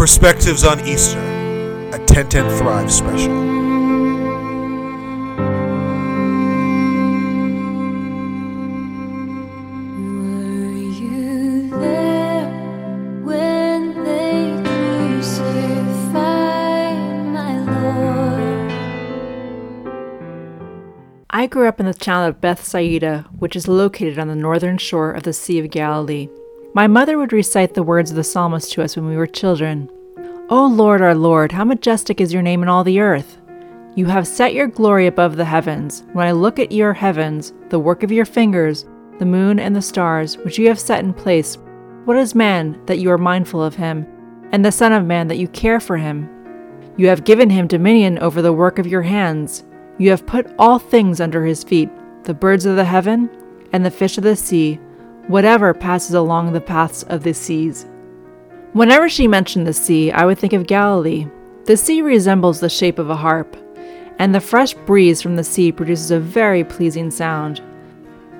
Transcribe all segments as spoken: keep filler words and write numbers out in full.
Perspectives on Easter, a Tent and Thrive special. Were you there when they crucified my Lord? I grew up in the town of Bethsaida, which is located on the northern shore of the Sea of Galilee. My mother would recite the words of the psalmist to us when we were children. O Lord, our Lord, how majestic is your name in all the earth! You have set your glory above the heavens. When I look at your heavens, the work of your fingers, the moon and the stars, which you have set in place, what is man that you are mindful of him, and the Son of Man that you care for him? You have given him dominion over the work of your hands. You have put all things under his feet, the birds of the heaven and the fish of the sea, whatever passes along the paths of the seas. Whenever she mentioned the sea, I would think of Galilee. The sea resembles the shape of a harp, and the fresh breeze from the sea produces a very pleasing sound.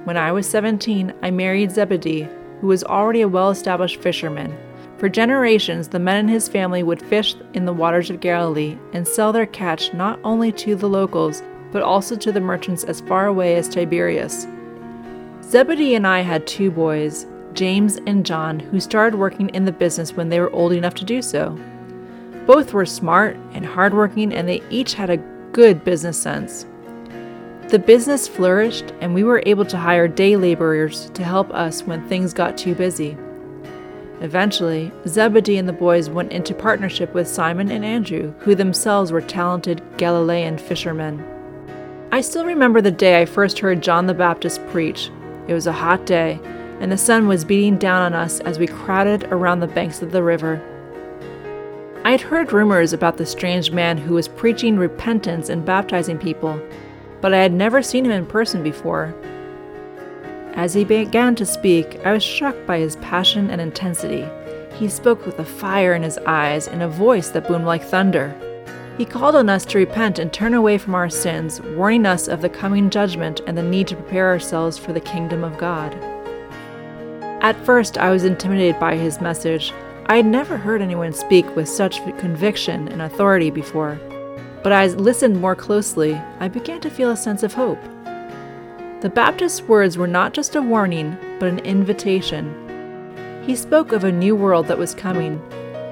When I was seventeen, I married Zebedee, who was already a well-established fisherman. For generations, the men in his family would fish in the waters of Galilee and sell their catch not only to the locals, but also to the merchants as far away as Tiberias. Zebedee and I had two boys, James and John, who started working in the business when they were old enough to do so. Both were smart and hardworking, and they each had a good business sense. The business flourished, and we were able to hire day laborers to help us when things got too busy. Eventually, Zebedee and the boys went into partnership with Simon and Andrew, who themselves were talented Galilean fishermen. I still remember the day I first heard John the Baptist preach. It was a hot day, and the sun was beating down on us as we crowded around the banks of the river. I had heard rumors about the strange man who was preaching repentance and baptizing people, but I had never seen him in person before. As he began to speak, I was struck by his passion and intensity. He spoke with a fire in his eyes and a voice that boomed like thunder. He called on us to repent and turn away from our sins, warning us of the coming judgment and the need to prepare ourselves for the kingdom of God. At first, I was intimidated by his message. I had never heard anyone speak with such conviction and authority before. But as I listened more closely, I began to feel a sense of hope. The Baptist's words were not just a warning, but an invitation. He spoke of a new world that was coming,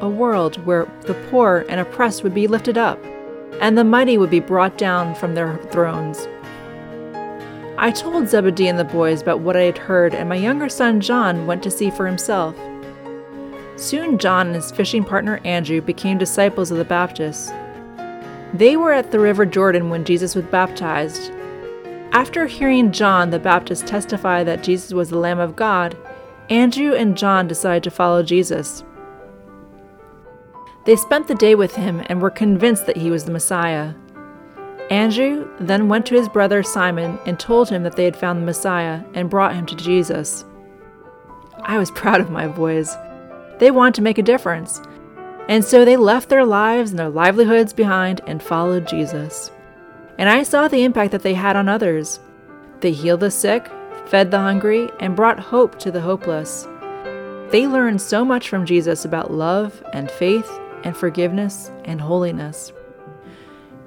a world where the poor and oppressed would be lifted up, and the mighty would be brought down from their thrones. I told Zebedee and the boys about what I had heard, and my younger son John went to see for himself. Soon John and his fishing partner Andrew became disciples of the Baptists. They were at the River Jordan when Jesus was baptized. After hearing John the Baptist testify that Jesus was the Lamb of God, Andrew and John decided to follow Jesus. They spent the day with him and were convinced that he was the Messiah. Andrew then went to his brother Simon and told him that they had found the Messiah and brought him to Jesus. I was proud of my boys. They wanted to make a difference, and so they left their lives and their livelihoods behind and followed Jesus. And I saw the impact that they had on others. They healed the sick, fed the hungry, and brought hope to the hopeless. They learned so much from Jesus about love and faith and forgiveness and holiness.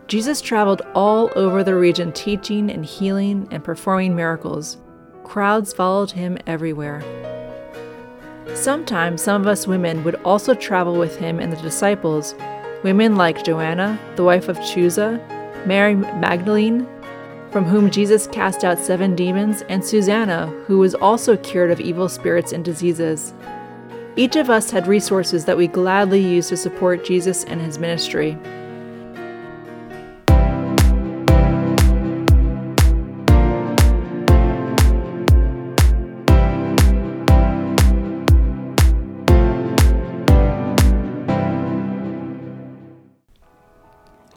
Jesus traveled all over the region teaching and healing and performing miracles. Crowds followed him everywhere. Sometimes some of us women would also travel with him and the disciples, women like Joanna, the wife of Chuza, Mary Magdalene, from whom Jesus cast out seven demons, and Susanna, who was also cured of evil spirits and diseases. Each of us had resources that we gladly used to support Jesus and his ministry.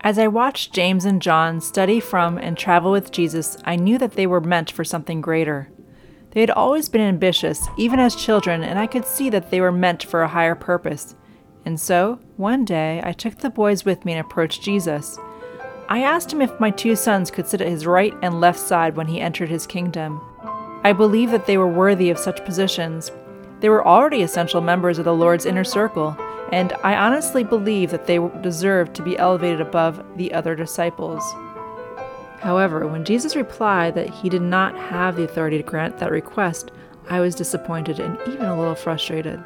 As I watched James and John study from and travel with Jesus, I knew that they were meant for something greater. They had always been ambitious, even as children, and I could see that they were meant for a higher purpose. And so, one day, I took the boys with me and approached Jesus. I asked him if my two sons could sit at his right and left side when he entered his kingdom. I believed that they were worthy of such positions. They were already essential members of the Lord's inner circle, and I honestly believe that they deserved to be elevated above the other disciples. However, when Jesus replied that he did not have the authority to grant that request, I was disappointed and even a little frustrated.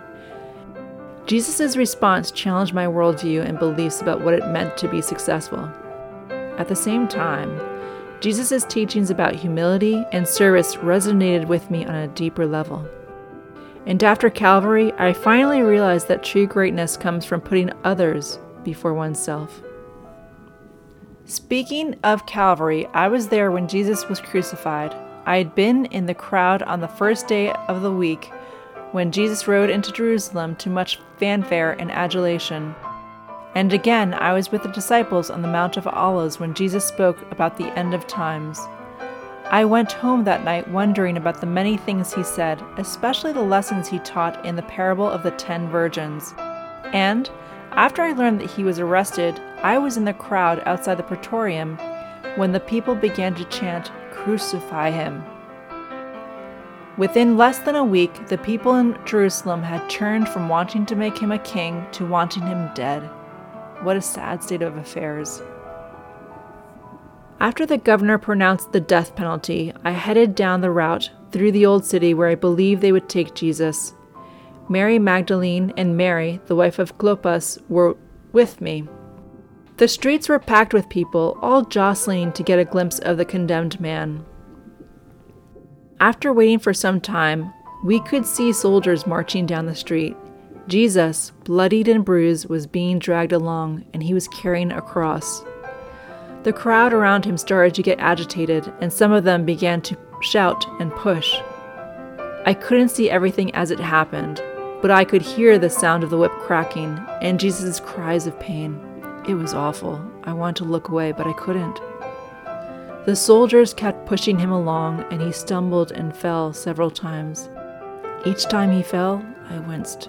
Jesus' response challenged my worldview and beliefs about what it meant to be successful. At the same time, Jesus' teachings about humility and service resonated with me on a deeper level. And after Calvary, I finally realized that true greatness comes from putting others before oneself. Speaking of Calvary, I was there when Jesus was crucified. I had been in the crowd on the first day of the week when Jesus rode into Jerusalem to much fanfare and adulation. And again, I was with the disciples on the Mount of Olives when Jesus spoke about the end of times. I went home that night wondering about the many things he said, especially the lessons he taught in the parable of the ten virgins. And after I learned that he was arrested, I was in the crowd outside the Praetorium when the people began to chant, "Crucify him." Within less than a week, the people in Jerusalem had turned from wanting to make him a king to wanting him dead. What a sad state of affairs. After the governor pronounced the death penalty, I headed down the route through the old city where I believed they would take Jesus. Mary Magdalene and Mary, the wife of Clopas, were with me. The streets were packed with people, all jostling to get a glimpse of the condemned man. After waiting for some time, we could see soldiers marching down the street. Jesus, bloodied and bruised, was being dragged along, and he was carrying a cross. The crowd around him started to get agitated, and some of them began to shout and push. I couldn't see everything as it happened, but I could hear the sound of the whip cracking and Jesus' cries of pain. It was awful. I wanted to look away, but I couldn't. The soldiers kept pushing him along, and he stumbled and fell several times. Each time he fell, I winced.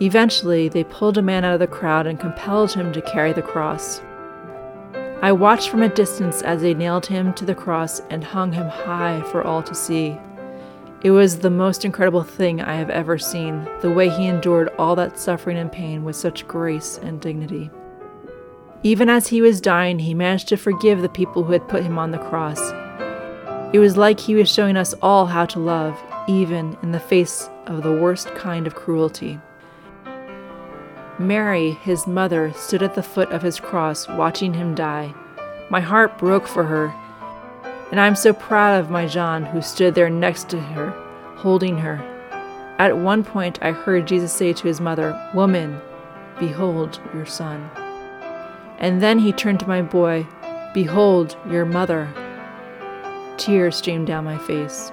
Eventually, they pulled a man out of the crowd and compelled him to carry the cross. I watched from a distance as they nailed him to the cross and hung him high for all to see. It was the most incredible thing I have ever seen, the way he endured all that suffering and pain with such grace and dignity. Even as he was dying, he managed to forgive the people who had put him on the cross. It was like he was showing us all how to love, even in the face of the worst kind of cruelty. Mary, his mother, stood at the foot of his cross, watching him die. My heart broke for her, and I'm so proud of my John, who stood there next to her, holding her. At one point, I heard Jesus say to his mother, "Woman, behold your son." And then he turned to my boy, "Behold your mother." Tears streamed down my face.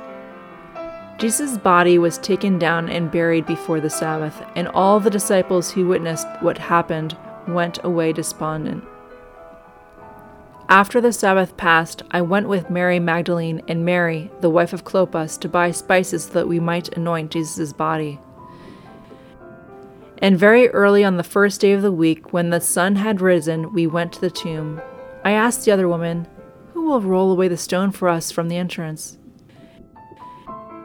Jesus' body was taken down and buried before the Sabbath, and all the disciples who witnessed what happened went away despondent. After the Sabbath passed, I went with Mary Magdalene and Mary, the wife of Clopas, to buy spices so that we might anoint Jesus' body. And very early on the first day of the week, when the sun had risen, we went to the tomb. I asked the other woman, "Who will roll away the stone for us from the entrance?"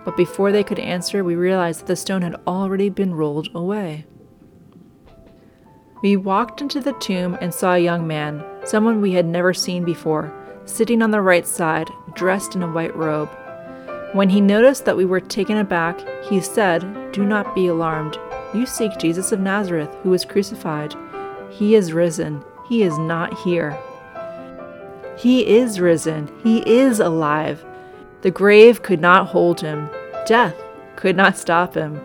But before they could answer, we realized that the stone had already been rolled away. We walked into the tomb and saw a young man, someone we had never seen before, sitting on the right side, dressed in a white robe. When he noticed that we were taken aback, he said, "Do not be alarmed. You seek Jesus of Nazareth, who was crucified. He is risen. He is not here. He is risen. He is alive. The grave could not hold him. Death could not stop him.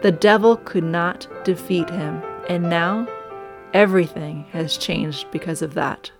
The devil could not defeat him. And now, everything has changed because of that."